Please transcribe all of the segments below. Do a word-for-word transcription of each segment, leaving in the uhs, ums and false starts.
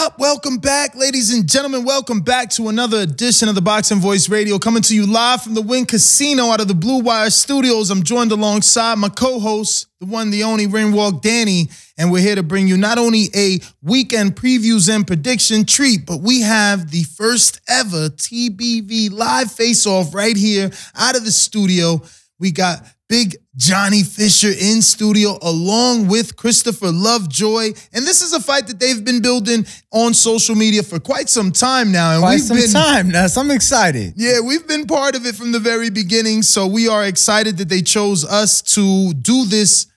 up? Welcome back, ladies and gentlemen. Welcome back to another edition of the Boxing Voice Radio, coming to you live from the Wynn Casino out of the Blue Wire Studios. I'm joined alongside my co-host, the one, the only, Ringwalk Danny, and we're here to bring you not only a weekend previews and prediction treat, but we have the first ever T B V live face-off right here out of the studio. We got Big Johnny Fisher in studio along with Christopher Lovejoy. And this is a fight that they've been building on social media for quite some time now. And quite we've some been, time now, so I'm excited. Yeah, we've been part of it from the very beginning. So we are excited that they chose us to do this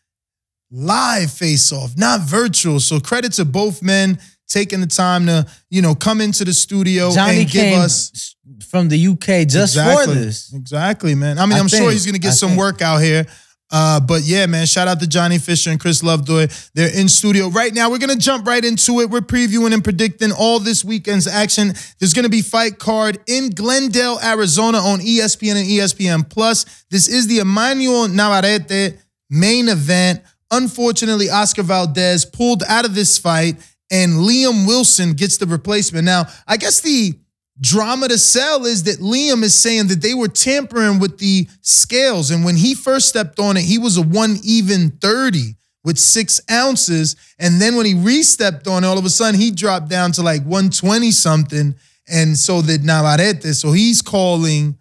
live face-off, not virtual. So credit to both men taking the time to, you know, come into the studio Johnny and give us... from the U K just exactly. for this. Exactly, man. I mean, I I'm think, sure he's going to get I some think. work out here. Uh, but yeah, man, shout out to Johnny Fisher and Chris Lovejoy. They're in studio right now. We're going to jump right into it. We're previewing and predicting all this weekend's action. There's going to be fight card in Glendale, Arizona on E S P N and E S P N Plus. This is the Emmanuel Navarrete main event. Unfortunately, Oscar Valdez pulled out of this fight and Liam Wilson gets the replacement. Now, I guess the drama to sell is that Liam is saying that they were tampering with the scales. And when he first stepped on it, he was a one even thirty with six ounces. And then when he re-stepped on it, all of a sudden he dropped down to like one twenty something. And so did Navarrete. So he's calling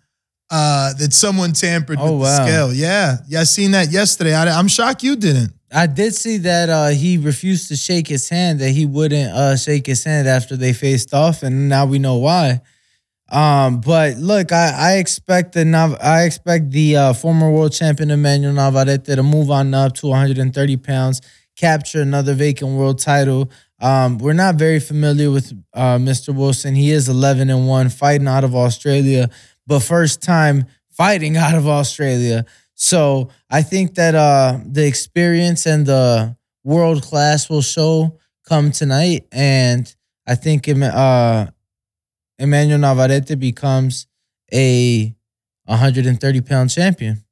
uh, that someone tampered oh, with wow. the scale. Yeah. Yeah. I seen that yesterday. I, I'm shocked you didn't. I did see that uh, he refused to shake his hand, that he wouldn't uh, shake his hand after they faced off, and now we know why. Um, but look, I, I expect the Nav- I expect the uh, former world champion Emmanuel Navarrete to move on up to one thirty pounds, capture another vacant world title. Um, we're not very familiar with uh, Mister Wilson. He is eleven and one, fighting out of Australia, but first time fighting out of Australia. So I think that uh, the experience and the world class will show come tonight, and I think uh, Emmanuel Navarrete becomes a one thirty pound champion.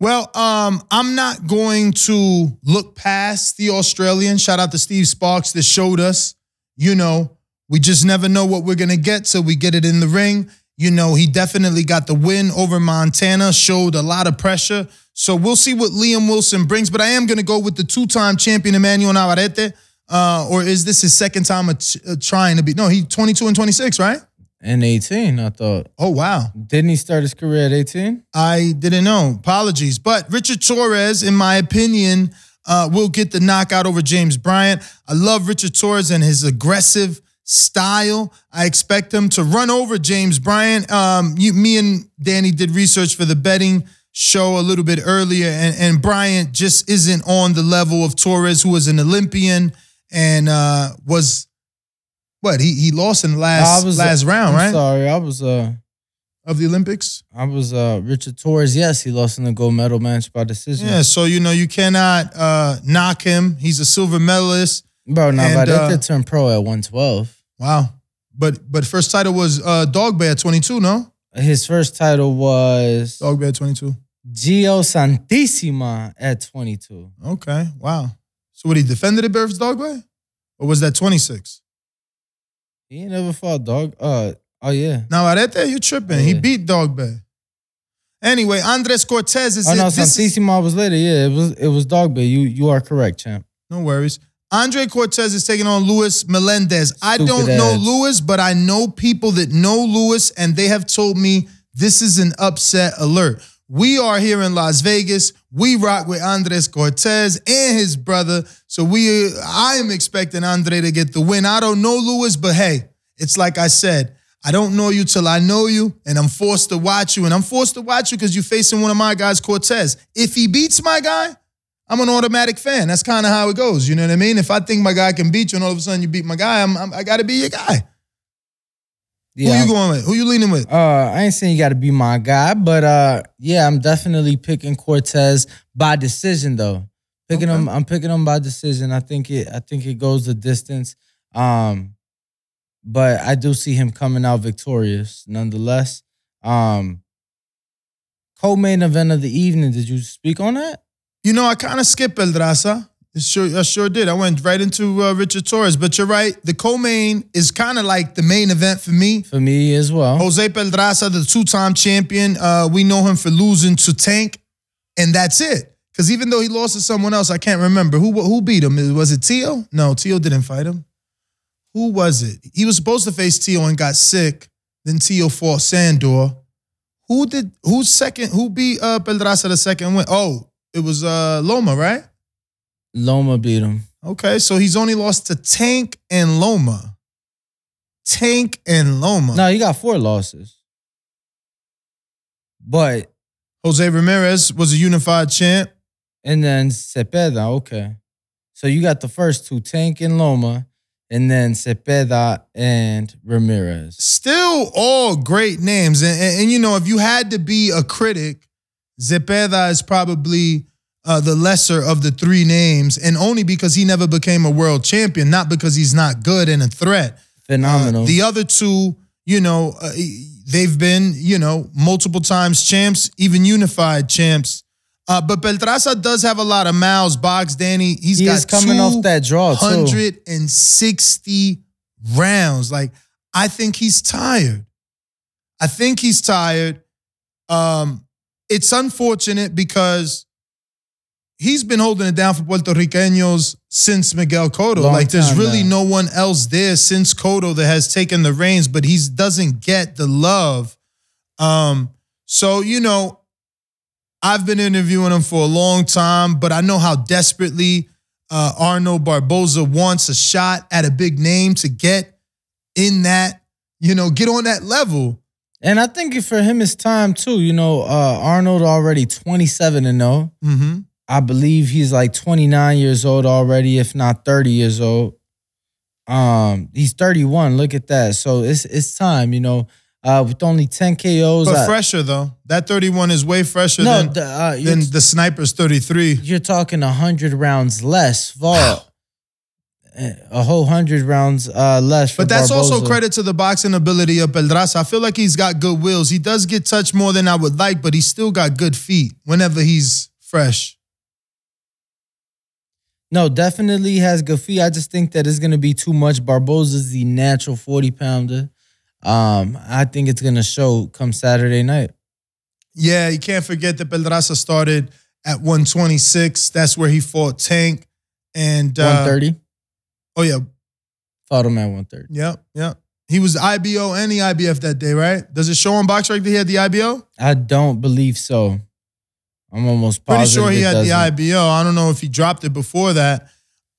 Well, um, I'm not going to look past the Australian. Shout out to Steve Sparks that showed us. You know, we just never know what we're gonna get till we get it in the ring. You know, he definitely got the win over Montana, showed a lot of pressure. So we'll see what Liam Wilson brings. But I am going to go with the two-time champion, Emmanuel Navarrete. Uh, or is this his second time a ch- a trying to be? No, he's twenty-two and twenty-six, right? And eighteen, I thought. Oh, wow. Didn't he start his career at eighteen? I didn't know. Apologies. But Richard Torres, in my opinion, uh, will get the knockout over James Bryant. I love Richard Torres and his aggressive style. I expect him to run over James Bryant. Um, you, me and Danny did research for the betting show a little bit earlier, and, and Bryant just isn't on the level of Torres, who was an Olympian and uh, was what he he lost in the last no, was, last round, I'm right? Sorry, I was uh of the Olympics. I was uh Richard Torres. Yes, he lost in the gold medal match by decision. Yeah, so you know you cannot uh knock him. He's a silver medalist. Bro, Navarrete uh, turned pro at one twelve. Wow. But but first title was uh, Dog Bear twenty-two, no? His first title was... Dog Bear twenty-two. Gio Santissima at twenty-two. Okay, wow. So what, he defended it versus Dog Bear? Or was that twenty-six? He ain't never fought Dog... Uh, oh, yeah. Navarrete, you tripping. Oh, yeah. He beat Dog Bear. Anyway, Andres Cortez is... Oh, no, Santissima was later. Yeah, it was it was Dog Bear. You, you are correct, champ. No worries. Andre Cortez is taking on Luis Melendez. Stupid I don't ass. know Luis, but I know people that know Luis, and they have told me this is an upset alert. We are here in Las Vegas. We rock with Andres Cortez and his brother. So we, I am expecting Andre to get the win. I don't know Luis, but hey, it's like I said, I don't know you till I know you, and I'm forced to watch you. And I'm forced to watch you because you're facing one of my guys, Cortez. If he beats my guy, I'm an automatic fan. That's kind of how it goes. You know what I mean? If I think my guy can beat you and all of a sudden you beat my guy, I'm, I'm, I got to be your guy. Yeah, who you going with? Who you leaning with? Uh, I ain't saying you got to be my guy, but uh, yeah, I'm definitely picking Cortez by decision, though. Picking okay. him, I'm picking him by decision. I think it. I think it goes the distance. Um, but I do see him coming out victorious, nonetheless. Um, co-main event of the evening. Did you speak on that? You know, I kind of skip Pedraza. Sure, I sure did. I went right into uh, Richard Torres, but you're right. The co-main is kind of like the main event for me. For me as well. Jose Pedraza, the two-time champion. Uh, we know him for losing to Tank, and that's it. Because even though he lost to someone else, I can't remember. Who who beat him? Was it Tio? No, Tio didn't fight him. Who was it? He was supposed to face Tio and got sick. Then Tio fought Sandor. Who did, who second, who beat uh, Pedraza the second win? Oh, it was uh, Loma, right? Loma beat him. Okay, so he's only lost to Tank and Loma. Tank and Loma. No, he got four losses. But Jose Ramirez was a unified champ. And then Cepeda, okay. So you got the first two, Tank and Loma, and then Cepeda and Ramirez. Still all great names. And, and, and you know, if you had to be a critic, Cepeda is probably... Uh, the lesser of the three names, and only because he never became a world champion, not because he's not good and a threat. Phenomenal. Uh, the other two, you know, uh, they've been, you know, multiple times champs, even unified champs. Uh, but Pedraza does have a lot of miles boxed, Danny. He's he got coming off that draw, too. one hundred sixty rounds. Like, I think he's tired. I think he's tired. Um, it's unfortunate because he's been holding it down for Puerto Ricanos since Miguel Cotto. Long like, there's really now. no one else there since Cotto that has taken the reins, but he doesn't get the love. Um, so, you know, I've been interviewing him for a long time, but I know how desperately uh, Arno Barboza wants a shot at a big name to get in that, you know, get on that level. And I think for him, it's time, too. You know, uh, Arnold already twenty-seven and oh. Mm-hmm. I believe he's like twenty-nine years old already, if not thirty years old. Um, he's thirty-one. Look at that. So it's it's time, you know, uh, with only ten K Os. But I, fresher, though. That thirty-one is way fresher no, than, the, uh, than the sniper's thirty-three. You're talking one hundred rounds less, Vault. A whole one hundred rounds uh, less for But that's Barboza. Also credit to the boxing ability of Pedraza. I feel like he's got good wills. He does get touched more than I would like, but he's still got good feet whenever he's fresh. No, definitely has good feet. I just think that it's going to be too much. Barboza's the natural forty-pounder. Um, I think it's going to show come Saturday night. Yeah, you can't forget that Pedraza started at one twenty-six. That's where he fought Tank. And uh, one thirty? Oh, yeah. Fought him at one thirty. Yep, yep. He was I B O and the I B F that day, right? Does it show on BoxRec that he had the I B O? I don't believe so. I'm almost positive. Pretty sure he had doesn't. the I B O. I don't know if he dropped it before that.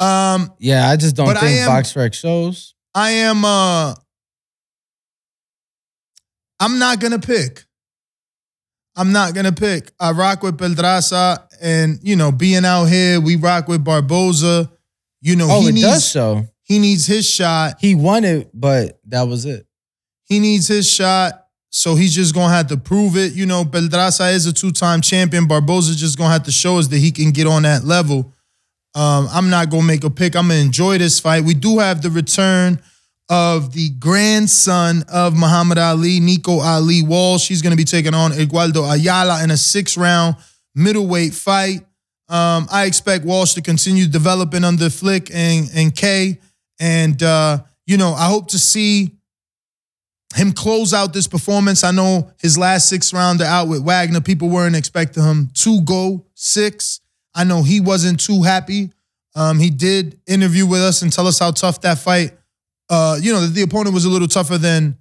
Um, yeah, I just don't think am, BoxRec shows. I am. Uh, I'm not gonna pick. I'm not gonna pick. I rock with Pedraza, and you know, being out here, we rock with Barboza. You know, oh, he it needs, does so. He needs his shot. He won it, but that was it. He needs his shot. So he's just going to have to prove it. You know, Pedraza is a two-time champion. Barboza just going to have to show us that he can get on that level. Um, I'm not going to make a pick. I'm going to enjoy this fight. We do have the return of the grandson of Muhammad Ali, Nico Ali Walsh. He's going to be taking on Eduardo Ayala in a six-round middleweight fight. Um, I expect Walsh to continue developing under Flick and, and K. And, uh, you know, I hope to see him close out this performance. I know his last six-rounder out with Wagner, people weren't expecting him to go six. I know he wasn't too happy. Um, he did interview with us and tell us how tough that fight, uh, you know, that the opponent was a little tougher than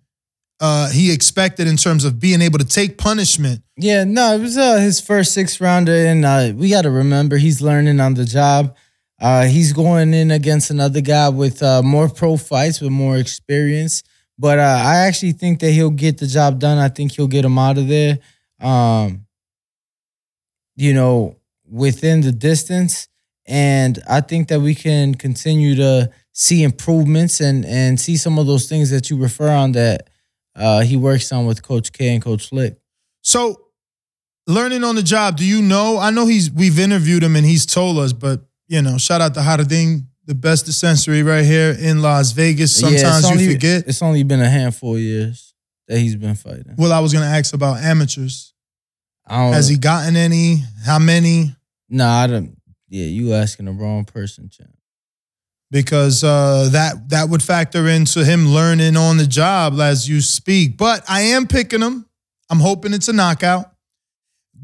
uh, he expected in terms of being able to take punishment. Yeah, no, it was uh, his first six-rounder, and uh, we got to remember he's learning on the job. Uh, he's going in against another guy with uh, more pro fights, with more experience. But uh, I actually think that he'll get the job done. I think he'll get him out of there, um, you know, within the distance. And I think that we can continue to see improvements and, and see some of those things that you refer on that uh, he works on with Coach K and Coach Flick. So learning on the job, do you know? I know he's we've interviewed him and he's told us, but, you know, shout out to Jardín. The best dispensary right here in Las Vegas. Sometimes yeah, only, you forget. It's only been a handful of years that he's been fighting. Well, I was going to ask about amateurs. I don't, Has he gotten any? How many? No, nah, I don't. Yeah, you asking the wrong person, champ. Because uh, that that would factor into him learning on the job as you speak. But I am picking him. I'm hoping it's a knockout.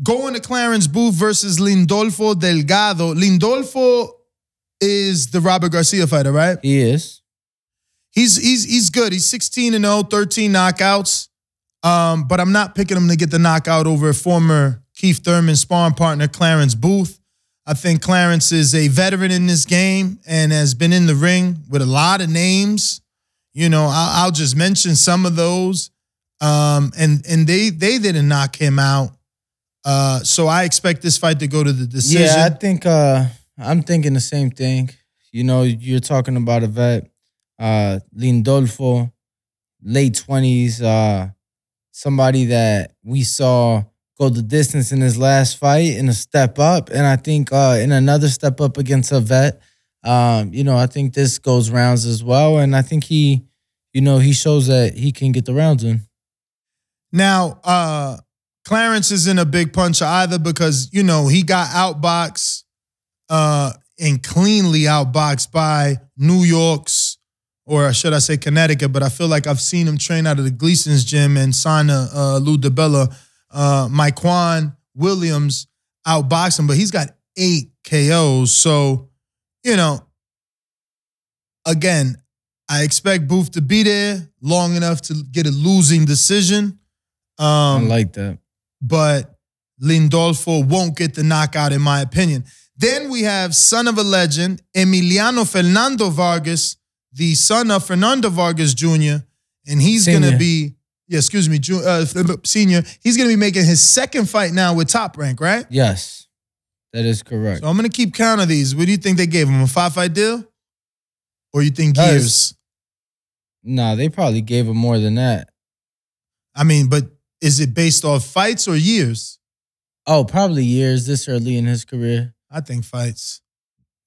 Going to Clarence Booth versus Lindolfo Delgado. Lindolfo is the Robert Garcia fighter, right? He is. He's he's he's good. He's sixteen and oh, thirteen knockouts. Um, but I'm not picking him to get the knockout over former Keith Thurman's sparring partner Clarence Booth. I think Clarence is a veteran in this game and has been in the ring with a lot of names. You know, I'll, I'll just mention some of those. Um, and and they they didn't knock him out. Uh, so I expect this fight to go to the decision. Yeah, I think uh, I'm thinking the same thing. You know, you're talking about a vet. Uh, Lindolfo, late twenties, uh, somebody that we saw go the distance in his last fight and a step up. And I think uh, in another step up against a vet, um, you know, I think this goes rounds as well. And I think he, you know, he shows that he can get the rounds in. Now, uh, Clarence isn't a big puncher either because, you know, he got outboxed uh, and cleanly outboxed by New York's, or should I say Connecticut, but I feel like I've seen him train out of the Gleason's gym and Sana uh, Lou DiBella, uh, Myquan Williams outboxed him, but he's got eight K Os. So, you know, again, I expect Booth to be there long enough to get a losing decision. Um, I like that. But Lindolfo won't get the knockout, in my opinion. Then we have son of a legend, Emiliano Fernando Vargas, the son of Fernando Vargas Junior, and he's going to be, yeah, excuse me, uh, senior. He's going to be making his second fight now with Top Rank, right? Yes, that is correct. So I'm going to keep count of these. What do you think they gave him? A five-fight deal? Or you think that years? Is, nah, they probably gave him more than that. I mean, but is it based off fights or years? Oh, probably years this early in his career. I think fights.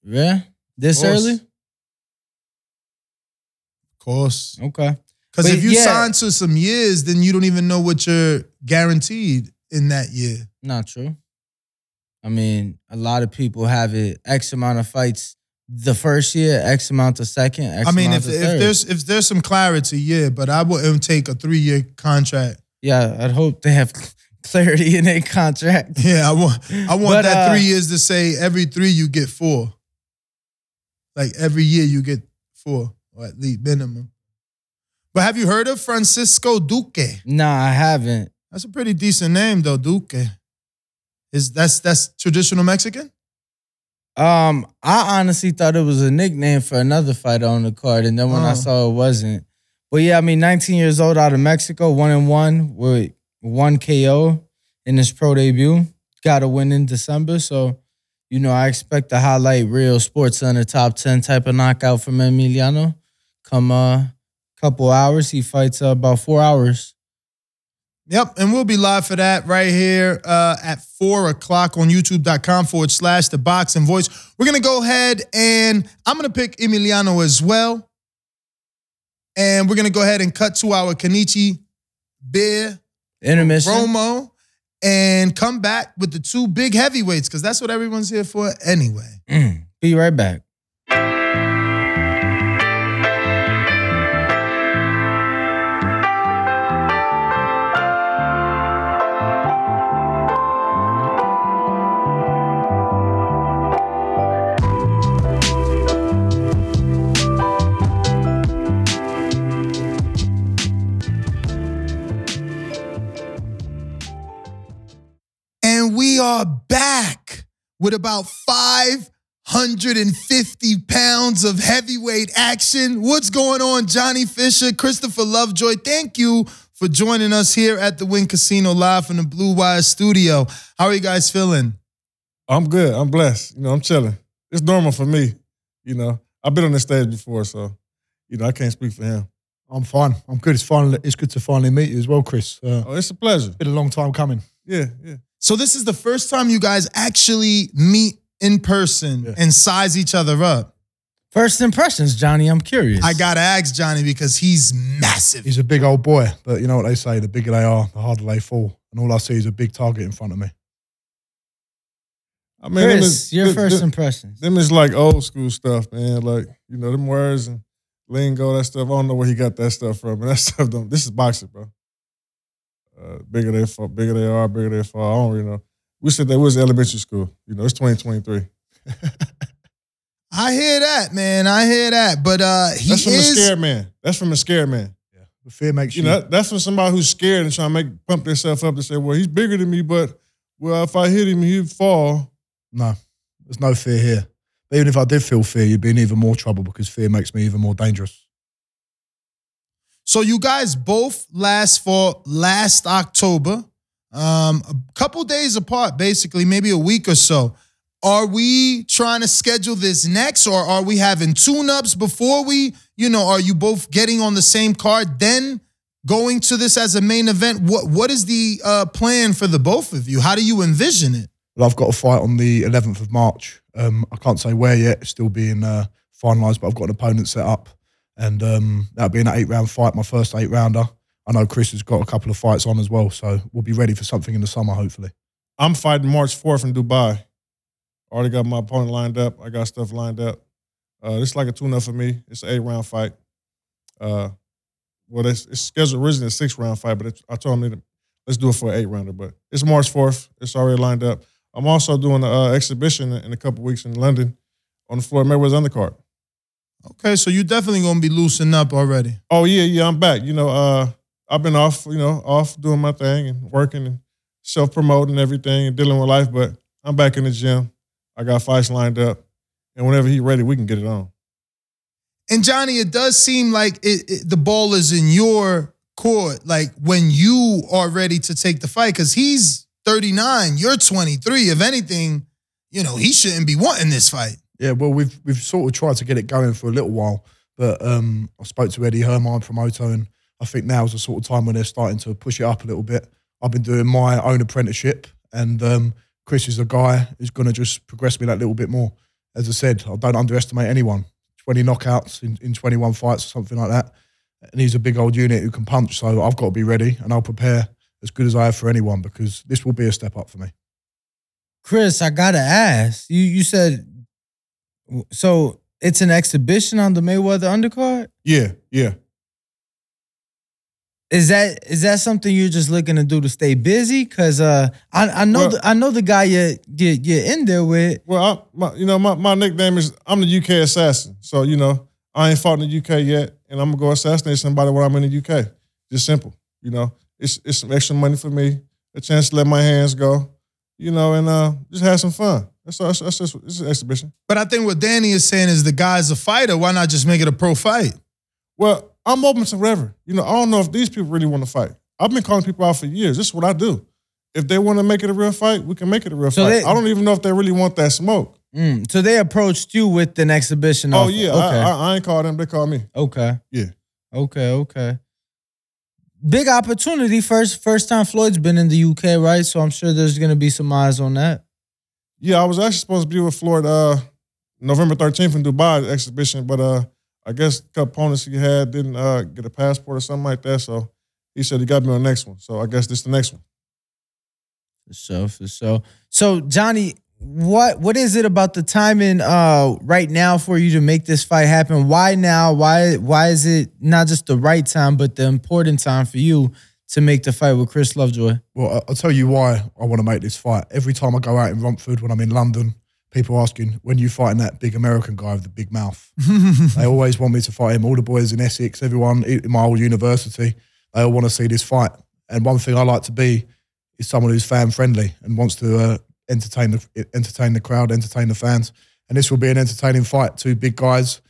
Yeah? This early? Course. Okay. Because if you yeah. sign to some years, then you don't even know what you're guaranteed in that year. Not true. I mean, a lot of people have it X amount of fights the first year, X amount the second, X I mean, amount if, the if third. There's if there's some clarity, yeah, but I wouldn't take a three year contract. Yeah, I'd hope they have clarity in their contract. Yeah, I want I want but, that uh, three years to say every three you get four. Like every year you get four. Or at least minimum. But have you heard of Francisco Duque? Nah, I haven't. That's a pretty decent name though, Duque. Is that's that's traditional Mexican? Um, I honestly thought it was a nickname for another fighter on the card, and then when oh. I saw it wasn't. But yeah, I mean, nineteen years old out of Mexico, one and one with one K O in his pro debut. Got a win in December, so. You know, I expect to highlight real Sports Center top ten type of knockout from Emiliano. Come a couple hours, he fights uh, about four hours. Yep, and we'll be live for that right here uh, at four o'clock on YouTube.com forward slash The Boxing Voice. We're going to go ahead and I'm going to pick Emiliano as well. And we're going to go ahead and cut to our Kenichi beer intermission promo. And come back with the two big heavyweights, because that's what everyone's here for anyway. Mm, be right back. We are back with about five hundred fifty pounds of heavyweight action. What's going on, Johnny Fisher, Christopher Lovejoy? Thank you for joining us here at the Wynn Casino live from the Blue Wire Studio. How are you guys feeling? I'm good. I'm blessed. You know, I'm chilling. It's normal for me. You know, I've been on this stage before, so, you know, I can't speak for him. I'm fine. I'm good. It's finally, it's good to finally meet you as well, Chris. Uh, oh, it's a pleasure. It's been a long time coming. Yeah, yeah. So this is the first time you guys actually meet in person yeah. and size each other up. First impressions, Johnny, I'm curious. I got to ask Johnny because he's massive. He's a big old boy, but you know what they say, the bigger they are, the harder they fall. And all I see is a big target in front of me. I mean, Chris, is, your them, first them, impressions. Them is like old school stuff, man. Like, you know, them words and lingo, that stuff. I don't know where he got that stuff from. And that stuff don't. This is boxing, bro. Uh, bigger they fall, bigger they are, bigger they fall. I don't really know. We said that we was elementary school. You know, it's twenty twenty-three. I hear that, man. I hear that. But uh, he that's from is... a scared man. That's from a scared man. Yeah, but fear makes you. You know, that's from somebody who's scared and trying to make pump themselves up to say, "Well, he's bigger than me, but well, if I hit him, he'd fall." No, there's no fear here. But even if I did feel fear, you'd be in even more trouble because fear makes me even more dangerous. So you guys both last fought last October, um, a couple days apart, basically, maybe a week or so. Are we trying to schedule this next, or are we having tune-ups before we, you know, are you both getting on the same card, then going to this as a main event? What What is the uh, plan for the both of you? How do you envision it? Well, I've got a fight on the eleventh of March. Um, I can't say where yet. It's still being uh, finalised, but I've got an opponent set up. And um, that'll be an eight-round fight, my first eight-rounder. I know Chris has got a couple of fights on as well, so we'll be ready for something in the summer, hopefully. I'm fighting March fourth in Dubai. Already got my opponent lined up. I got stuff lined up. Uh, it's like a tune-up for me. It's an eight-round fight. Uh, well, it's, it's scheduled originally a six-round fight, but it's, I told him, let's do it for an eight-rounder. But it's March fourth. It's already lined up. I'm also doing an uh, exhibition in a couple weeks in London on the Floyd Mayweather's undercard. Okay, so you definitely gonna be loosening up already. Oh yeah, yeah, I'm back. You know, uh, I've been off, you know, off doing my thing and working and self promoting everything and dealing with life. But I'm back in the gym. I got fights lined up, and whenever he's ready, we can get it on. And Johnny, it does seem like it, it, the ball is in your court, like when you are ready to take the fight, because he's thirty-nine, you're twenty-three. If anything, you know, he shouldn't be wanting this fight. Yeah, well, we've we've sort of tried to get it going for a little while, but um, I spoke to Eddie Hearn, my promoter, and I think now is the sort of time when they're starting to push it up a little bit. I've been doing my own apprenticeship, and um, Chris is the guy who's going to just progress me that little bit more. As I said, I don't underestimate anyone. twenty knockouts in, in twenty-one fights or something like that, and he's a big old unit who can punch, so I've got to be ready, and I'll prepare as good as I have for anyone because this will be a step up for me. Chris, I got to ask, you you said... So it's an exhibition on the Mayweather undercard? Yeah, yeah. Is that is that something you're just looking to do to stay busy? Because uh, I, I know well, the, I know the guy you're, you're, you're in there with. Well, I, my, you know, my, my nickname is, I'm the U K assassin. So, you know, I ain't fought in the U K yet, and I'm going to go assassinate somebody when I'm in the U K. Just simple, you know. It's, it's some extra money for me, a chance to let my hands go, you know, and uh, just have some fun. So that's, that's, that's, it's an exhibition. But I think what Danny is saying is the guy's a fighter. Why not just make it a pro fight? Well, I'm open to whatever. You know, I don't know if these people really want to fight. I've been calling people out for years. This is what I do. If they want to make it a real fight, we can make it a real so fight. They, I don't even know if they really want that smoke. Mm, so they approached you with an exhibition. Oh, offer. Yeah. Okay. I, I, I ain't called them. They called me. Okay. Yeah. Okay, okay. Big opportunity. First, first time Floyd's been in the U K, right? So I'm sure there's going to be some eyes on that. Yeah, I was actually supposed to be with Floyd uh, November thirteenth in Dubai exhibition, but uh, I guess the opponents he had didn't uh, get a passport or something like that, so he said he got me on the next one. So I guess this is the next one. For sure, for sure. So, Johnny, what what is it about the timing uh, right now for you to make this fight happen? Why now? Why why is it not just the right time, but the important time for you to make the fight with Chris Lovejoy? Well, I'll tell you why I want to make this fight. Every time I go out in Romford, when I'm in London, people are asking, when are you fighting that big American guy with the big mouth? They always want me to fight him. All the boys in Essex, everyone in my old university, they all want to see this fight. And one thing I like to be is someone who's fan-friendly and wants to uh, entertain the entertain the crowd, entertain the fans. And this will be an entertaining fight. Two big guys.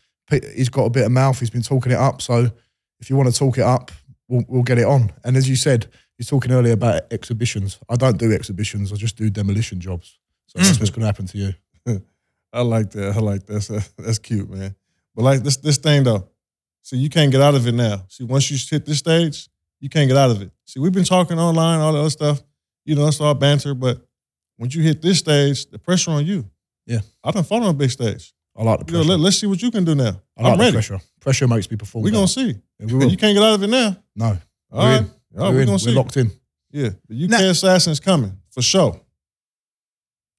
He's got a bit of mouth. He's been talking it up. So if you want to talk it up, We'll, we'll get it on. And as you said, you're talking earlier about exhibitions. I don't do exhibitions. I just do demolition jobs. So mm. that's what's going to happen to you. I like that. I like that. That's, that's cute, man. But like this this thing, though, see, you can't get out of it now. See, once you hit this stage, you can't get out of it. See, we've been talking online, all that other stuff. You know, it's all banter. But once you hit this stage, the pressure on you. Yeah. I done fought on a big stage. I like the pressure. You know, let, let's see what you can do now. I like I'm ready. The pressure. Pressure makes me perform. We're going to see. Yeah, we you can't get out of it now. No. All right. We're, All right. We're, We're, We're see. locked in. Yeah. The U K now, assassin's coming, for sure.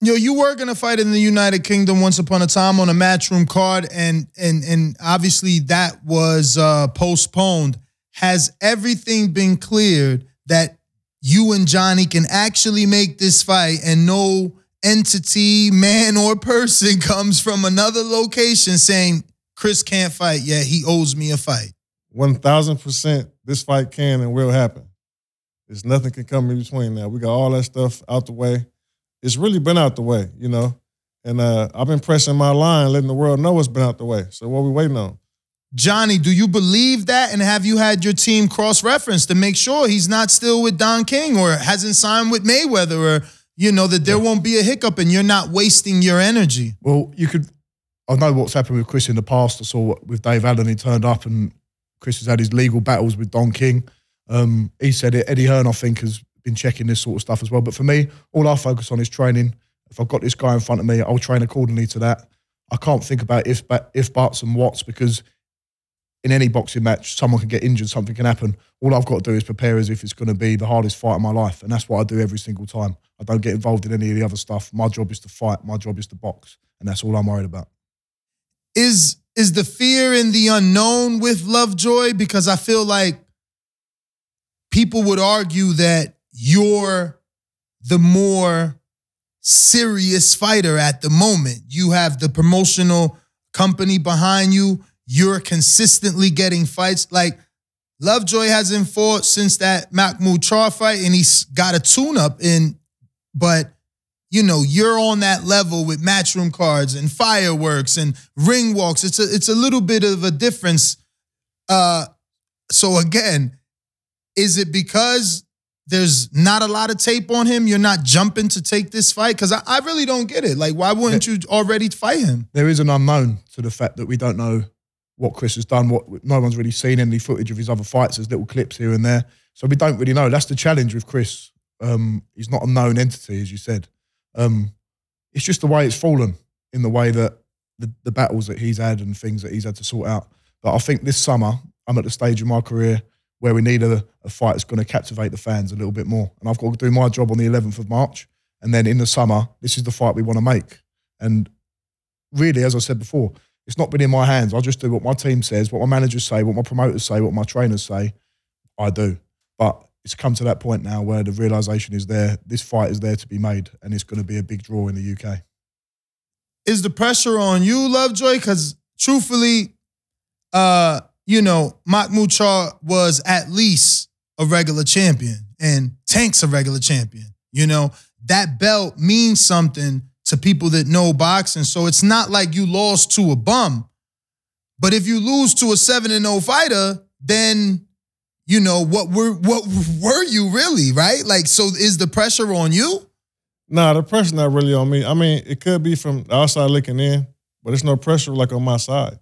you know, you were going to fight in the United Kingdom once upon a time on a Matchroom card, and and and obviously that was uh, postponed. Has everything been cleared that you and Johnny can actually make this fight and no entity, man or person comes from another location saying, Chris can't fight yet, he owes me a fight? one thousand percent this fight can and will happen. There's nothing can come in between now. We got all that stuff out the way. It's really been out the way, you know. And uh, I've been pressing my line, letting the world know it's been out the way. So what are we waiting on? Johnny, do you believe that? And have you had your team cross-reference to make sure he's not still with Don King or hasn't signed with Mayweather, or, you know, that there won't be a hiccup and you're not wasting your energy? Well, you could... I know what's happened with Chris in the past. I saw what, with Dave Allen, he turned up and Chris has had his legal battles with Don King. Um, he said it. Eddie Hearn, I think, has been checking this sort of stuff as well. But for me, all I focus on is training. If I've got this guy in front of me, I'll train accordingly to that. I can't think about if, if buts and whats, because in any boxing match, someone can get injured, something can happen. All I've got to do is prepare as if it's going to be the hardest fight of my life, and that's what I do every single time. I don't get involved in any of the other stuff. My job is to fight. My job is to box, and that's all I'm worried about. Is is the fear in the unknown with Lovejoy? Because I feel like people would argue that you're the more serious fighter at the moment. You have the promotional company behind you. You're consistently getting fights. Like, Lovejoy hasn't fought since that Mahmoud Charr fight, and he's got a tune-up in, but... you know, you're on that level with Matchroom cards and fireworks and ring walks. It's a, it's a little bit of a difference. Uh, so again, is it because there's not a lot of tape on him? You're not jumping to take this fight? Because I, I really don't get it. Like, why wouldn't you already fight him? There is an unknown to the fact that we don't know what Chris has done. What no one's really seen any footage of his other fights. There's little clips here and there. So we don't really know. That's the challenge with Chris. Um, he's not a known entity, as you said. Um, it's just the way it's fallen, in the way that the, the battles that he's had and things that he's had to sort out. But I think this summer, I'm at the stage of my career where we need a, a fight that's going to captivate the fans a little bit more. And I've got to do my job on the eleventh of March. And then in the summer, this is the fight we want to make. And really, as I said before, it's not been in my hands. I just do what my team says, what my managers say, what my promoters say, what my trainers say. I do. But it's come to that point now where the realisation is there, this fight is there to be made, and it's going to be a big draw in the U K. Is the pressure on you, Lovejoy? Because truthfully, uh, you know, Mahmoud Charr was at least a regular champion, and Tank's a regular champion. You know, that belt means something to people that know boxing, so it's not like you lost to a bum. But if you lose to a seven and oh fighter, then... you know, what were what were you really, right? Like, so is the pressure on you? Nah, the pressure's not really on me. I mean, it could be from the outside looking in, but it's no pressure, like, on my side.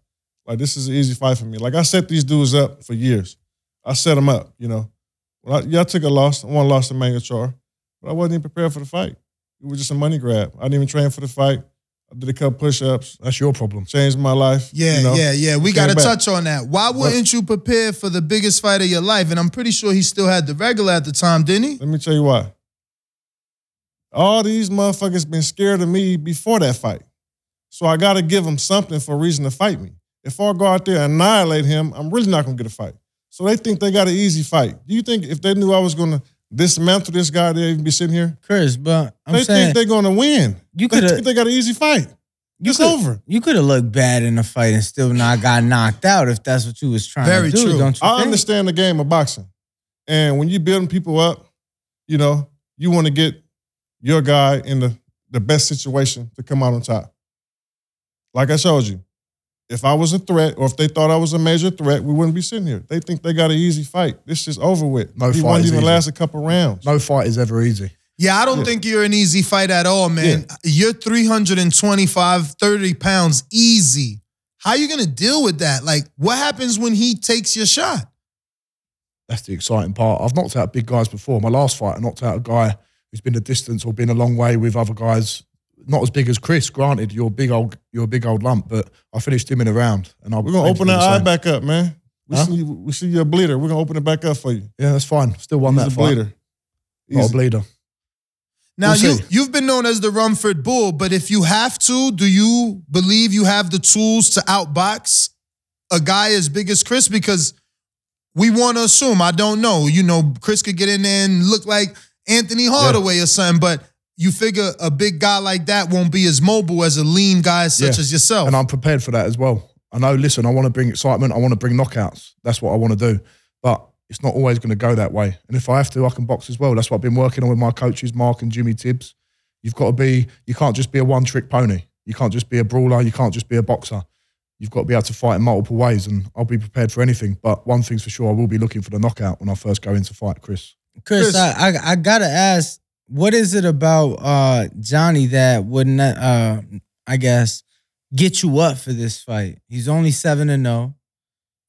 Like, this is an easy fight for me. Like, I set these dudes up for years. I set them up, you know. Well, I, yeah, I took a loss. I won a loss to Emmanuel Navarrete, but I wasn't even prepared for the fight. It was just a money grab. I didn't even train for the fight. I did a couple push-ups. That's your problem. Changed my life. Yeah, you know, yeah, yeah. We got to touch on that. Why wouldn't you prepare for the biggest fight of your life? And I'm pretty sure he still had the regular at the time, didn't he? Let me tell you why. All these motherfuckers been scared of me before that fight. So I got to give them something for a reason to fight me. If I go out there and annihilate him, I'm really not going to get a fight. So they think they got an easy fight. Do you think if they knew I was going to dismantle this guy, they even be sitting here? Chris, but I'm they saying... they think they're going to win. You they think they got an easy fight. You it's over. You could have looked bad in the fight and still not got knocked out if that's what you was trying Very to do, true. Don't you I think? Understand the game of boxing. And when you're building people up, you know, you want to get your guy in the, the best situation to come out on top. Like I showed you, if I was a threat, or if they thought I was a major threat, we wouldn't be sitting here. They think they got an easy fight. This is over with. No he fight won't is even easy. Last a couple rounds. No fight is ever easy. Yeah, I don't yeah. think you're an easy fight at all, man. Yeah. You're three twenty-five, thirty pounds easy. How are you going to deal with that? Like, what happens when he takes your shot? That's the exciting part. I've knocked out big guys before. My last fight, I knocked out a guy who's been a distance or been a long way with other guys. Not as big as Chris, granted, you're a big old, you're a big old lump, but I finished him in a round. And I We're going to open that eye back up, man. We, huh? see you, we see you're a bleeder. We're going to open it back up for you. Yeah, that's fine. Still won He's that a fight. Bleeder. Not a bleeder. Now, you, you've been known as the Rumford Bull, but if you have to, do you believe you have the tools to outbox a guy as big as Chris? Because we want to assume, I don't know, you know, Chris could get in there and look like Anthony Hardaway yeah. or something, but you figure a big guy like that won't be as mobile as a lean guy such yeah. as yourself. And I'm prepared for that as well. I know, listen, I want to bring excitement. I want to bring knockouts. That's what I want to do. But it's not always going to go that way. And if I have to, I can box as well. That's what I've been working on with my coaches, Mark and Jimmy Tibbs. You've got to be, you can't just be a one-trick pony. You can't just be a brawler. You can't just be a boxer. You've got to be able to fight in multiple ways, and I'll be prepared for anything. But one thing's for sure, I will be looking for the knockout when I first go in to fight Chris. Chris, Chris. I, I, I got to ask, what is it about uh, Johnny that wouldn't, uh, I guess, get you up for this fight? He's only seven and oh.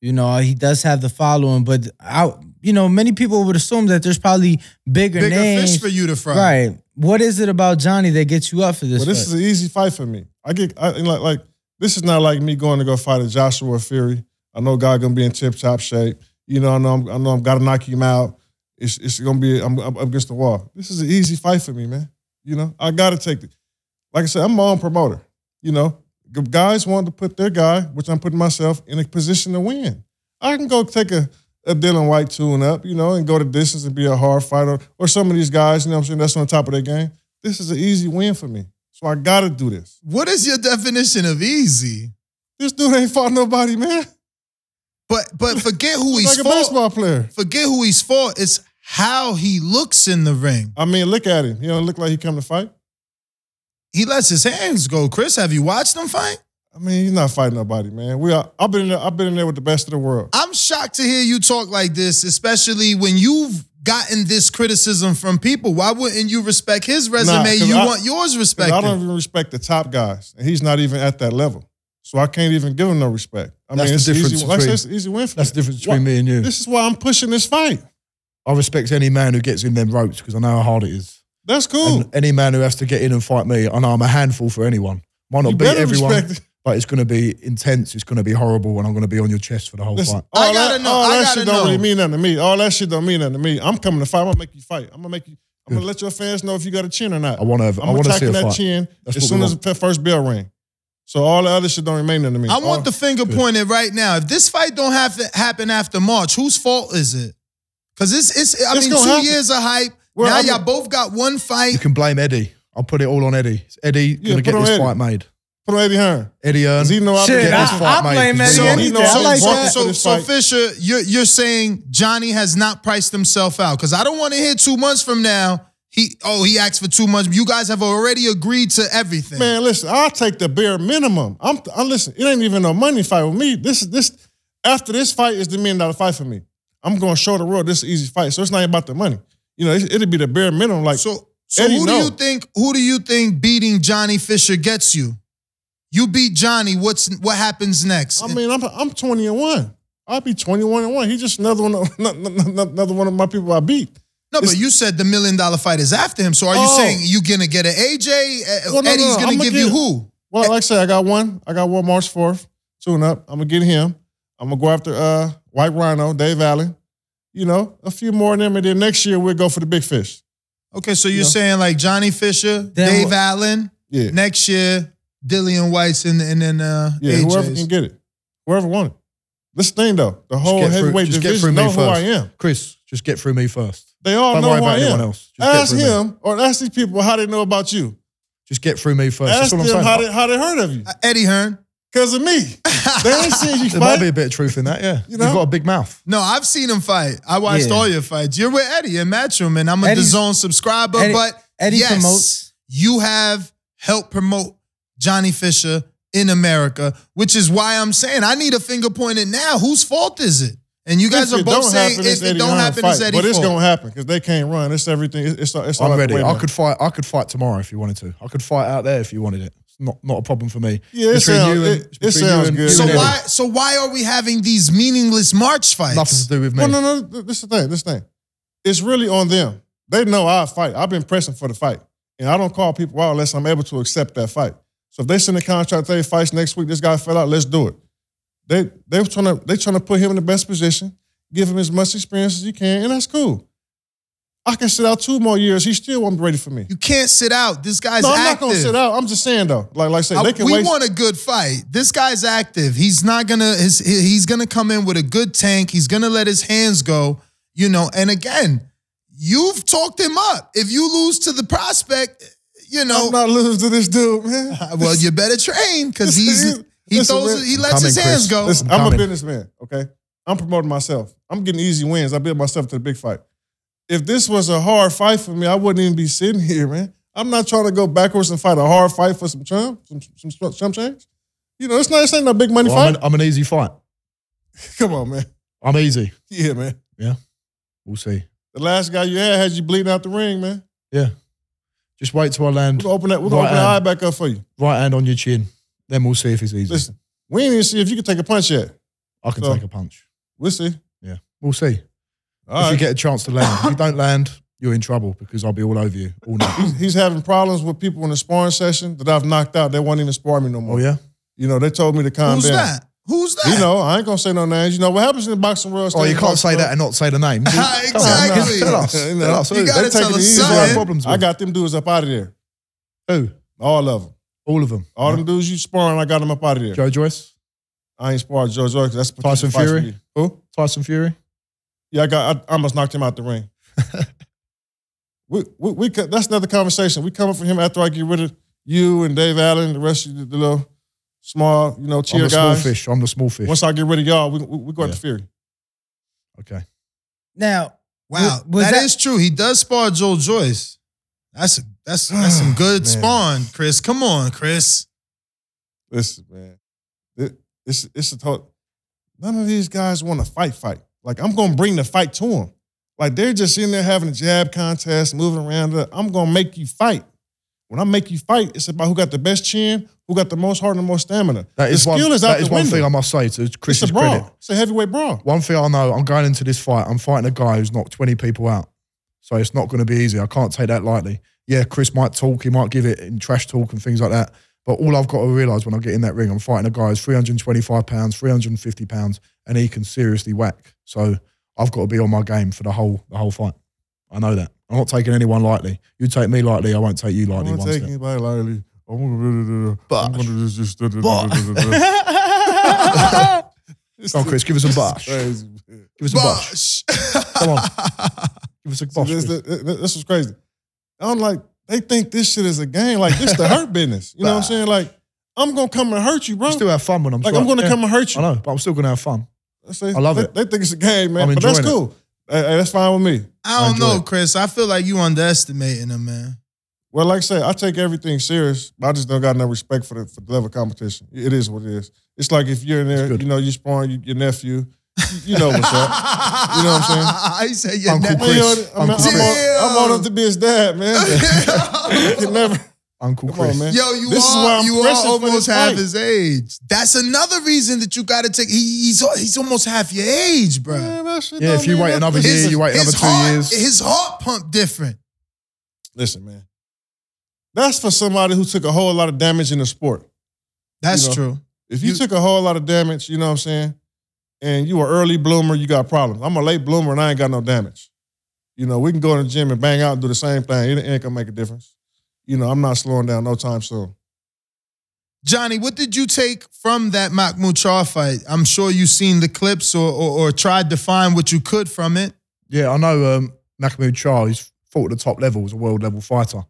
You know, he does have the following, but I, you know, many people would assume that there's probably bigger, bigger names. Fish for you to fry. Right. What is it about Johnny that gets you up for this? Well, this fight? is an easy fight for me. I get I, like, like this is not like me going to go fight a Joshua Fury. I know God gonna be in tip top shape. You know, I know I'm, I know I'm gotta knock him out. It's it's gonna be I'm, I'm against the wall. This is an easy fight for me, man. You know, I gotta take it. Like I said, I'm my own promoter. You know. Guys wanted to put their guy, which I'm putting myself, in a position to win. I can go take a, a Dillian Whyte tune-up, you know, and go the distance and be a hard fighter. Or some of these guys, you know what I'm saying, that's on top of their game. This is an easy win for me. So I got to do this. What is your definition of easy? This dude ain't fought nobody, man. But but forget who he's like fought. Like a basketball player. Forget who he's fought. It's how he looks in the ring. I mean, look at him. He don't look like he come to fight. He lets his hands go. Chris, have you watched him fight? I mean, he's not fighting nobody, man. We are, I've been in there, I've been in there with the best of the world. I'm shocked to hear you talk like this, especially when you've gotten this criticism from people. Why wouldn't you respect his resume? Nah, you I, want yours respected. I don't even respect the top guys, and he's not even at that level. So I can't even give him no respect. I That's mean, it's, the difference easy, like I said, it's an easy win for That's me. the difference between why, me and you. This is why I'm pushing this fight. I respect any man who gets in them ropes because I know how hard it is. That's cool. And any man who has to get in and fight me, I know I'm a handful for anyone. Might not you beat everyone, it. but it's going to be intense. It's going to be horrible, and I'm going to be on your chest for the whole Listen, fight. I gotta that, know. All I that gotta shit know. don't really mean nothing to me. All that shit don't mean nothing to me. I'm coming to fight. I'm gonna make you fight. I'm gonna make you. I'm Good. gonna let your fans know if you got a chin or not. I want to. I'm I want to see a that fight. Chin That's as soon as the first bell ring. So all the other shit don't remain nothing to me. I all want the finger good. pointed right now. If this fight don't have to happen after March, whose fault is it? Because it's it's. I it's mean, two happen. years of hype. Well, now y'all both got one fight. You can blame Eddie. I'll put it all on Eddie. It's Eddie yeah, gonna get this Eddie. fight made. Put on Eddie Hearn. Eddie Hearn. Shit, I, this fight I blame made. Eddie. So, Eddie so, I like so, that. so, so Fisher, you're, you're saying Johnny has not priced himself out because I don't want to hear two months from now. He oh he asked for too much. You guys have already agreed to everything. Man, listen, I'll take the bare minimum. I'm, I'm listen. It ain't even no money fight with me. This is this after this fight is the million dollar fight for me. I'm gonna show the world this is an easy fight. So it's not about the money. You know, it'll be the bare minimum. Like, so, so Eddie, who do no. you think? Who do you think beating Johnny Fisher gets you? You beat Johnny. What's what happens next? I mean, I'm I'm twenty and one. I'll be twenty one and one. He's just another one, of, another one of my people I beat. No, it's, but you said the million dollar fight is after him. So are you oh, saying you gonna get an A J? Well, no, Eddie's no, no, gonna I'm give gonna get, you who? Well, like I said, I got one. I got one March fourth. Tune up. I'm gonna get him. I'm gonna go after uh, White Rhino, Dave Allen. You know, a few more of them, and then next year we'll go for the big fish. Okay, so you're you know? saying like Johnny Fisher, then Dave what? Allen, yeah. next year, Dillian Whyte, and, and then uh, yeah, A J's. Whoever can get it. Whoever won it. This thing, though, the whole heavyweight division know first. who I am. Chris, just get through me first. They all Don't know who I am. Else. Ask him me. or ask these people how they know about you. Just get through me first. Ask That's what them I'm how, they, how they heard of you. Uh, Eddie Hearn. Because of me. They ain't seen you fight. There might be a bit of truth in that, yeah. You know? You've got a big mouth. No, I've seen him fight. I watched yeah. all your fights. You're with Eddie in Matchroom, and I'm a Eddie's, DAZN subscriber, Eddie, but Eddie yes, promotes. you have helped promote Johnny Fisher in America, which is why I'm saying I need a finger pointed now. Whose fault is it? And you guys if are both saying happen, if it don't happen, fight, it's Eddie's fault. But it's going to happen because they can't run. It's everything. It's, it's I'm ready. I could fight. I could fight tomorrow if you wanted to. I could fight out there if you wanted it. Not, not a problem for me. Yeah, it sounds, you and, it, it sounds you good. So why, so why are we having these meaningless March fights? Nothing to do with me. No, no, no. This is the thing. This thing. It's really on them. They know I fight. I've been pressing for the fight. And I don't call people out unless I'm able to accept that fight. So if they send a contract, they fights next week, this guy fell out, let's do it. They, they trying to, they trying to put him in the best position, give him as much experience as you can, and that's cool. I can sit out two more years. He still won't be ready for me. You can't sit out. This guy's active. No, I'm active. not going to sit out. I'm just saying, though. Like, like I said, they can we waste. want a good fight. This guy's active. He's not going to, he's going to come in with a good tank. He's going to let his hands go, you know. And again, you've talked him up. If you lose to the prospect, you know. I'm not losing to this dude, man. Well, you better train because he's, he, listen, throws, he lets coming, his hands Chris. go. Listen, I'm, I'm a businessman, okay? I'm promoting myself. I'm getting easy wins. I build myself to the big fight. If this was a hard fight for me, I wouldn't even be sitting here, man. I'm not trying to go backwards and fight a hard fight for some chum, some some, some, some change. You know, it's not, it's not a big money well, fight. I'm an, I'm an easy fight. Come on, man. I'm easy. Yeah, man. Yeah. We'll see. The last guy you had had you bleeding out the ring, man. Yeah. Just wait till I land. We'll open that. We'll right open hand. the eye back up for you. Right hand on your chin. Then we'll see if it's easy. Listen, we ain't even see if you can take a punch yet. I can so, take a punch. We'll see. Yeah. We'll see. All if right. you get a chance to land. If you don't land, you're in trouble because I'll be all over you all night. He's, he's having problems with people in the sparring session that I've knocked out. They won't even spar me no more. Oh, yeah? You know, they told me to calm Who's down. Who's that? Who's that? You know, I ain't going to say no names. You know, what happens in the boxing world? Oh, you can't say world. that and not say the name. Exactly. Tell us. You, know, you got to tell us something. I got them dudes up out of there. Who? All of them. All of them? All yeah. them dudes you sparring, I got them up out of there. Joe Joyce? I ain't sparring Joe Joyce. That's Tyson Fury? Who? Tyson Fury? Yeah, I got. I almost knocked him out the ring. we, we, we, that's another conversation. We coming for him after I get rid of you and Dave Allen, the rest of the, the little small, you know, cheer I'm the guys. Small fish. I'm the small fish. Once I get rid of y'all, we we, we go yeah. after Fury. Okay. Now, wow, was, was that, that is true. He does spar Joe Joyce. That's a, that's that's some good man. spawn, Chris. Come on, Chris. Listen, man, it, it's it's a total. None of these guys want to fight. Fight. Like, I'm going to bring the fight to them. Like, they're just in there having a jab contest, moving around. I'm going to make you fight. When I make you fight, it's about who got the best chin, who got the most heart and the most stamina. That is the skill one, is out that is the one window. thing I must say to Chris's it's a brawl. credit. It's a heavyweight brawl. One thing I know, I'm going into this fight, I'm fighting a guy who's knocked twenty people out. So it's not going to be easy. I can't take that lightly. Yeah, Chris might talk. He might give it in trash talk and things like that. But all I've got to realise when I get in that ring, I'm fighting a guy who's three hundred twenty-five pounds, three hundred fifty pounds, and he can seriously whack. So I've got to be on my game for the whole the whole fight. I know that. I'm not taking anyone lightly. You take me lightly, I won't take you lightly. I won't take anybody lightly. I'm going to just... Come on, Chris, give us a bosh. Give us a bosh. Come on. Give us a bosh. This, this was crazy. I'm like... They think this shit is a game. Like, this the hurt business. You know what I'm saying? Like, I'm going to come and hurt you, bro. You still have fun when I'm Like, straight. I'm going to yeah. come and hurt you. I know, but I'm still going to have fun. See, I love they, it. They think it's a game, man. But that's cool. Hey, hey, that's fine with me. I don't I know, it. Chris. I feel like you underestimating him, man. Well, like I said, I take everything serious, but I just don't got no respect for the, for the level of competition. It is what it is. It's like if you're in there, you know, you're sparring your nephew. You know what's up. You know what I'm saying? He said your Uncle Chris. I'm, I'm, I'm on up to be his dad, man. You can never. Uncle Come Chris. On, man. Yo, you this are, you are almost half his age. That's another reason that you got to take. He, he's he's almost half your age, bro. Yeah, yeah if you wait another year, his, you wait another two heart, years. His heart pump different. Listen, man. That's for somebody who took a whole lot of damage in the sport. That's you know? true. If you, you took a whole lot of damage, you know what I'm saying? And you an early bloomer, you got problems. I'm a late bloomer and I ain't got no damage. You know, we can go to the gym and bang out and do the same thing. It ain't gonna make a difference. You know, I'm not slowing down no time soon. Johnny, what did you take from that Mahmoud Charr fight? I'm sure you've seen the clips or, or, or tried to find what you could from it. Yeah, I know um, Mahmoud Charr, he's fought at the top level, he's a world level fighter.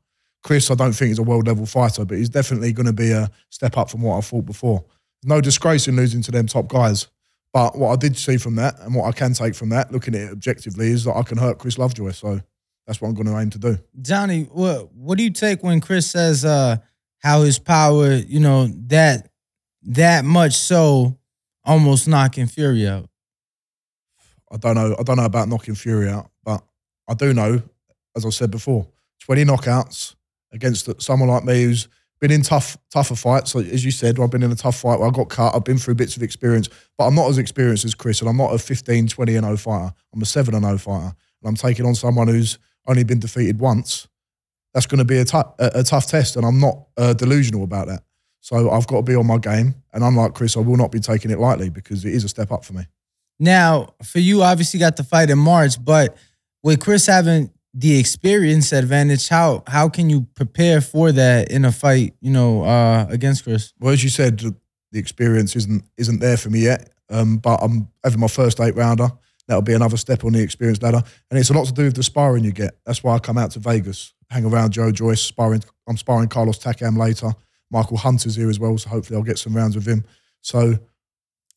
Chris, I don't think he's a world level fighter, but he's definitely gonna be a step up from what I fought before. No disgrace in losing to them top guys. But what I did see from that and what I can take from that, looking at it objectively, is that I can hurt Chris Lovejoy. So that's what I'm going to aim to do. Johnny, what what do you take when Chris says uh, how his power, you know, that that much so almost knocking Fury out? I don't know. I don't know about knocking Fury out, but I do know, as I said before, twenty knockouts against someone like me who's been in tough, tougher fights. So as you said, I've been in a tough fight where I got cut. I've been through bits of experience, but I'm not as experienced as Chris, and I'm not a fifteen, twenty and oh fighter. I'm a seven and oh fighter, and I'm taking on someone who's only been defeated once. That's going to be a, t- a, a tough test, and I'm not uh, delusional about that. So I've got to be on my game, and unlike Chris, I will not be taking it lightly because it is a step up for me. Now, for you, obviously got the fight in March, but with Chris having the experience advantage, how how can you prepare for that in a fight, you know, uh, against Chris? Well, as you said, the experience isn't isn't there for me yet, um, but I'm having my first eight-rounder. That'll be another step on the experience ladder. And it's a lot to do with the sparring you get. That's why I come out to Vegas, hang around Joe Joyce, sparring. I'm sparring Carlos Tacam later. Michael Hunter's here as well, so hopefully I'll get some rounds with him. So,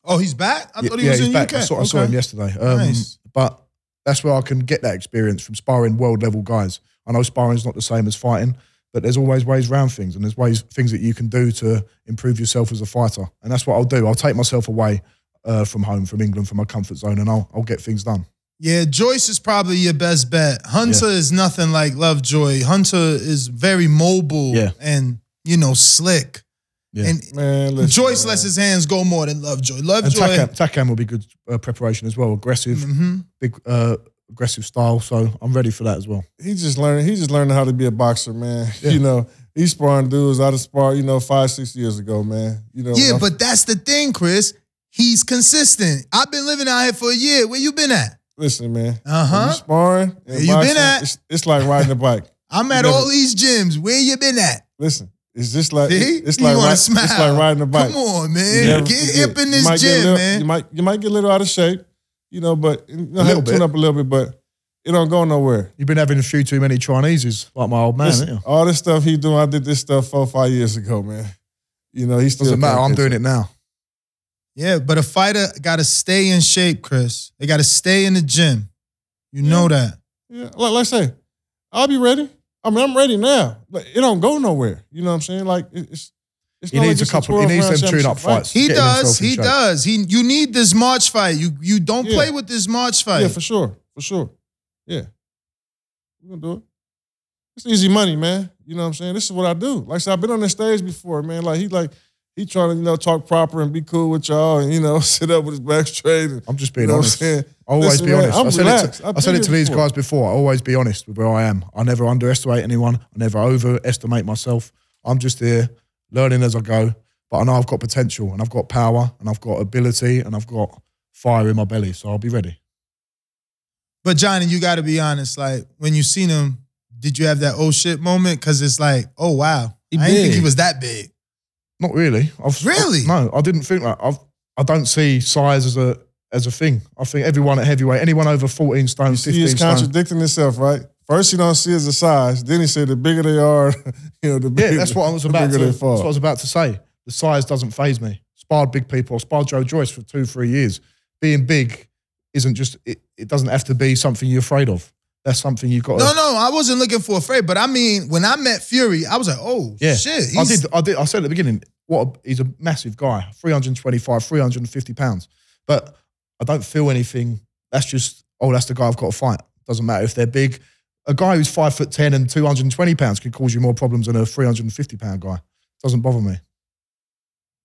oh, he's back? I yeah, thought he was yeah, in the U K. I saw, okay. I saw him yesterday. Um, nice. But that's where I can get that experience from sparring world-level guys. I know sparring's not the same as fighting, but there's always ways around things, and there's ways things that you can do to improve yourself as a fighter. And that's what I'll do. I'll take myself away Uh, from home, from England, from my comfort zone, and I'll I'll get things done. Yeah, Joyce is probably your best bet. Hunter yeah. is nothing like Lovejoy. Hunter is very mobile yeah. and, you know, slick. Yeah. And man, listen, Joyce man. lets his hands go more than Lovejoy. Lovejoy and Tacam, Tacam will be good uh, preparation as well. Aggressive, mm-hmm. big uh, aggressive style. So I'm ready for that as well. He's just learning. He's just learning how to be a boxer, man. Yeah. You know. He's sparring dudes out of spar, you know, five six years ago, man. You know. Yeah, I'm, but that's the thing, Chris. He's consistent. I've been living out here for a year. Where you been at? Listen, man. Uh-huh. You sparring. Where you boxing, been at? It's, it's like riding a bike. I'm at never, all these gyms. Where you been at? Listen, it's just like it's, it's, like ride, it's like riding a bike. Come on, man. Get up in this gym, little, man. You might you might get a little out of shape, you know, but you know, have to tune up a little bit, but it don't go nowhere. You've been having a few too many Chineses, like my old man, listen, ain't you? All this stuff he doing, I did this stuff four, five years ago, man. You know, he still doesn't matter. I'm doing it now. Yeah, but a fighter got to stay in shape, Chris. They got to stay in the gym. You yeah. know that. Yeah, like, like I say, I'll be ready. I mean, I'm ready now. But it don't go nowhere. You know what I'm saying? Like, it's... it's he needs like a couple... He needs them tune-up fights. He does. He does. He You need this March fight. You you don't yeah. play with this March fight. Yeah, for sure. For sure. Yeah. We're going to do it. It's easy money, man. You know what I'm saying? This is what I do. Like I said, I've been on this stage before, man. Like, he like... He trying to, you know, talk proper and be cool with y'all and, you know, sit up with his back straight. And, I'm just being you know honest. I always Listen, be honest. Man, I said it to, I I said it to these guys before. I always be honest with where I am. I never underestimate anyone. I never overestimate myself. I'm just here learning as I go. But I know I've got potential and I've got power and I've got ability and I've got fire in my belly. So I'll be ready. But, Johnny, you got to be honest. Like, when you seen him, did you have that oh shit moment? Because it's like, oh, wow. He I didn't think he was that big. Not really. I've, really? I, no, I didn't think that. I've, I don't see size as a as a thing. I think everyone at heavyweight, anyone over fourteen stone, you see fifteen it's stone. He's contradicting himself, right? First you don't see as a size, then he said the bigger they are, you know, the bigger yeah, that's what I was about to, That's what I was about to say. The size doesn't faze me. Sparred big people. I sparred Joe Joyce for two, three years. Being big isn't just, it, it doesn't have to be something you're afraid of. That's something you've got to... No, no, I wasn't looking for a afraid, but I mean, when I met Fury, I was like, oh, yeah. shit. He's... I did, I did. I said at the beginning, what? A, he's a massive guy, three twenty-five, three fifty pounds. But I don't feel anything. That's just, oh, that's the guy I've got to fight. Doesn't matter if they're big. A guy who's five foot ten and two hundred twenty pounds could cause you more problems than a three fifty pound guy. Doesn't bother me.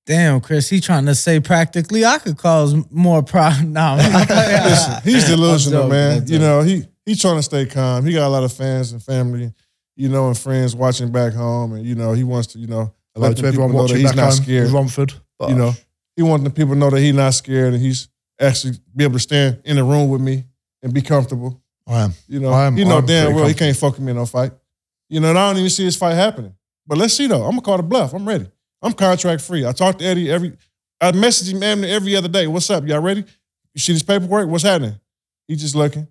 Damn, Chris, he trying to say practically I could cause more problems. Nah, listen, he's delusional, joking, man. You know, he... He's trying to stay calm. He got a lot of fans and family, you know, and friends watching back home. And, you know, he wants to, you know, let the people know that he's not scared. Romford. You know, he wants the people to know that he's not scared and he's actually be able to stand in the room with me and be comfortable. I am. You know, I am, you know damn well he can't fuck with me in no fight. You know, and I don't even see his fight happening. But let's see, though. I'm going to call the bluff. I'm ready. I'm contract free. I talk to Eddie every, I message him every other day. What's up? Y'all ready? You see this paperwork? What's happening? He's just looking.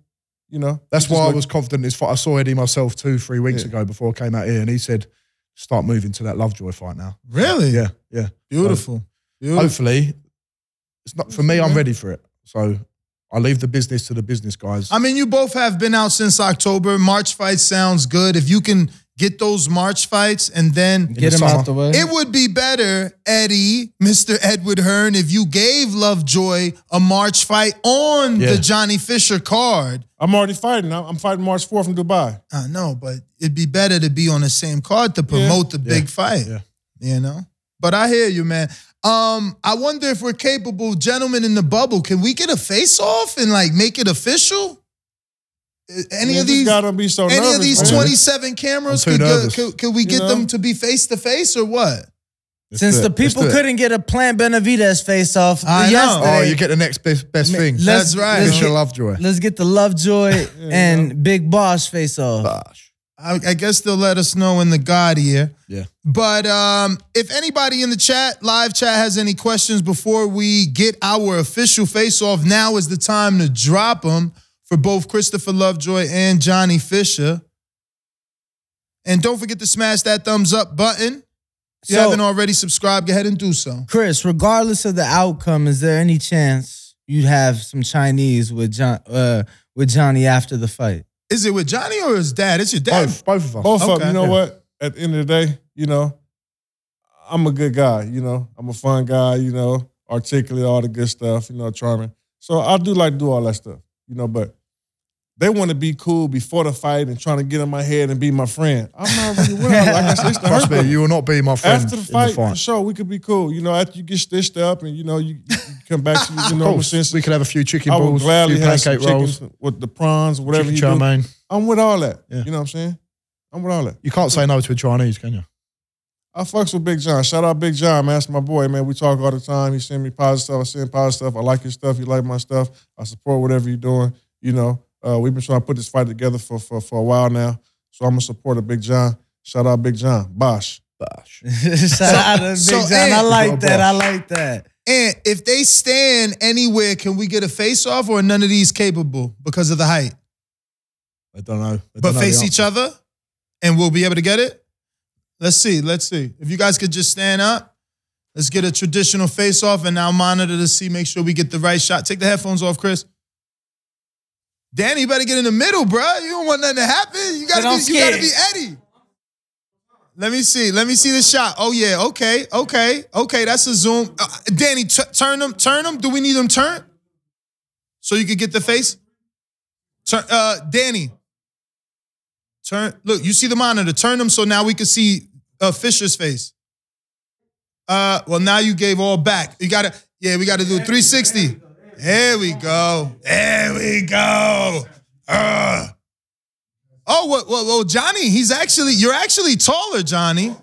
You know, that's why I was confident in his fight. I saw Eddie myself two, three weeks yeah. ago before I came out here, and he said, "Start moving to that Lovejoy fight now." Really? Yeah, yeah. Beautiful. So, Beautiful. Hopefully, it's not for me. I'm ready for it, so I leave the business to the business guys. I mean, you both have been out since October. March fight sounds good. If you can get those March fights and then get them out the way, it would be better, Eddie, Mister Edward Hearn, if you gave Lovejoy a March fight on yeah. the Johnny Fisher card. I'm already fighting. I'm fighting March fourth from Dubai. I know, but it'd be better to be on the same card to promote yeah. the big yeah. fight. Yeah. You know? But I hear you, man. Um, I wonder if we're capable, gentlemen in the bubble, can we get a face-off and like make it official? Any Man, of these gotta be so any nervous, of these twenty-seven man. cameras, could, could, could we you get know? them to be face-to-face or what? It's Since it. the people couldn't get a Plant Benavidez face off I yesterday. Know. Oh, you get the next best, best thing. Let's, That's right. Let's get, Lovejoy. Let's get the Lovejoy and know. Big Boss face off. Bosh. I, I guess they'll let us know in the God here. Yeah. But um, if anybody in the chat, live chat, has any questions before we get our official face off, now is the time to drop them for both Christopher Lovejoy and Johnny Fisher. And don't forget to smash that thumbs up button. If you so, haven't already subscribed, go ahead and do so. Chris, regardless of the outcome, is there any chance you'd have some Chinese with John, uh, with Johnny after the fight? Is it with Johnny or his dad? It's your dad. Both, both of them. Both okay. of them. You know yeah. what? At the end of the day, you know, I'm a good guy. You know, I'm a fun guy. You know, articulate, all the good stuff. You know, charming. So I do like to do all that stuff. You know, but they want to be cool before the fight and trying to get in my head and be my friend. I'm not really well. Like I said, it's the Trust me, you will not be my friend. After the fight, the fight, for sure, we could be cool. You know, after you get stitched up and, you know, you, you come back to your normal sense. We could have a few chicken balls, I would gladly few have pancake rolls. With the prawns, whatever chicken you chow do. I'm with all that. Yeah. You know what I'm saying? I'm with all that. You can't say no to a Chinese, can you? I fucks with Big John. Shout out Big John, man. That's my boy, man. We talk all the time. He send me positive stuff. I send positive stuff. I like his stuff. He like my stuff. I support whatever you're doing. You know, uh, we've been trying to put this fight together for, for, for a while now. So I'm a supporter of Big John. Shout out Big John. Bosh. Bosh. Shout so, out to Big so, John. And, I like that. Bosh. I like that. And if they stand anywhere, can we get a face-off or none of these capable because of the height? I don't know. I don't but know face each other and we'll be able to get it? Let's see. Let's see. If you guys could just stand up, let's get a traditional face-off and now monitor to see, make sure we get the right shot. Take the headphones off, Chris. Danny, you better get in the middle, bro. You don't want nothing to happen. You gotta be, you gotta be Eddie. Let me see. Let me see the shot. Oh yeah. Okay. Okay. Okay. That's a zoom. Uh, Danny, t- turn them. Turn them. Do we need them turned? So you could get the face. Turn. Uh, Danny. Turn. Look, you see the monitor. Turn them so now we can see uh, Fisher's face. Uh. Well, now you gave all back. You gotta. Yeah, we gotta do three sixty. There we go. There we go. Uh. Oh, well, well, well, Johnny, he's actually, you're actually taller, Johnny.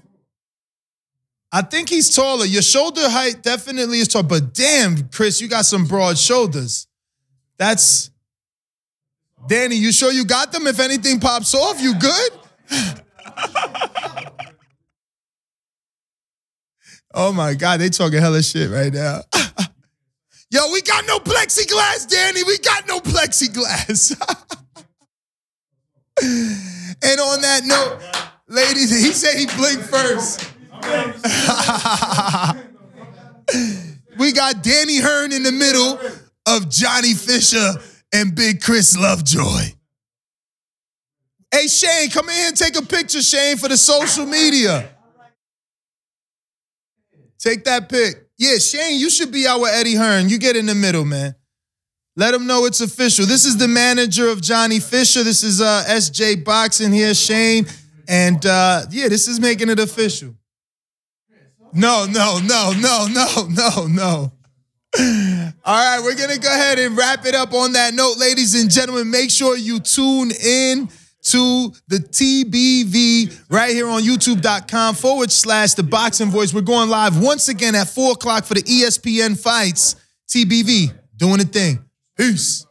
I think he's taller. Your shoulder height definitely is tall, but damn, Chris, you got some broad shoulders. That's, Danny, you sure you got them? If anything pops off, you good? Oh my God, they talking hella shit right now. Yo, we got no plexiglass, Danny. We got no plexiglass. And on that note, ladies, he said he blinked first. We got Danny Hearn in the middle of Johnny Fisher and Big Chris Lovejoy. Hey, Shane, come in and take a picture, Shane, for the social media. Take that pic. Yeah, Shane, you should be out with Eddie Hearn. You get in the middle, man. Let him know it's official. This is the manager of Johnny Fisher. This is uh, S J Boxing here, Shane. And, uh, yeah, this is making it official. No, no, no, no, no, no, no. All right, we're going to go ahead and wrap it up on that note. Ladies and gentlemen, make sure you tune in to the T B V right here on youtube.com forward slash the boxing voice. We're going live once again at four o'clock for the E S P N fights. T B V doing the thing. Peace.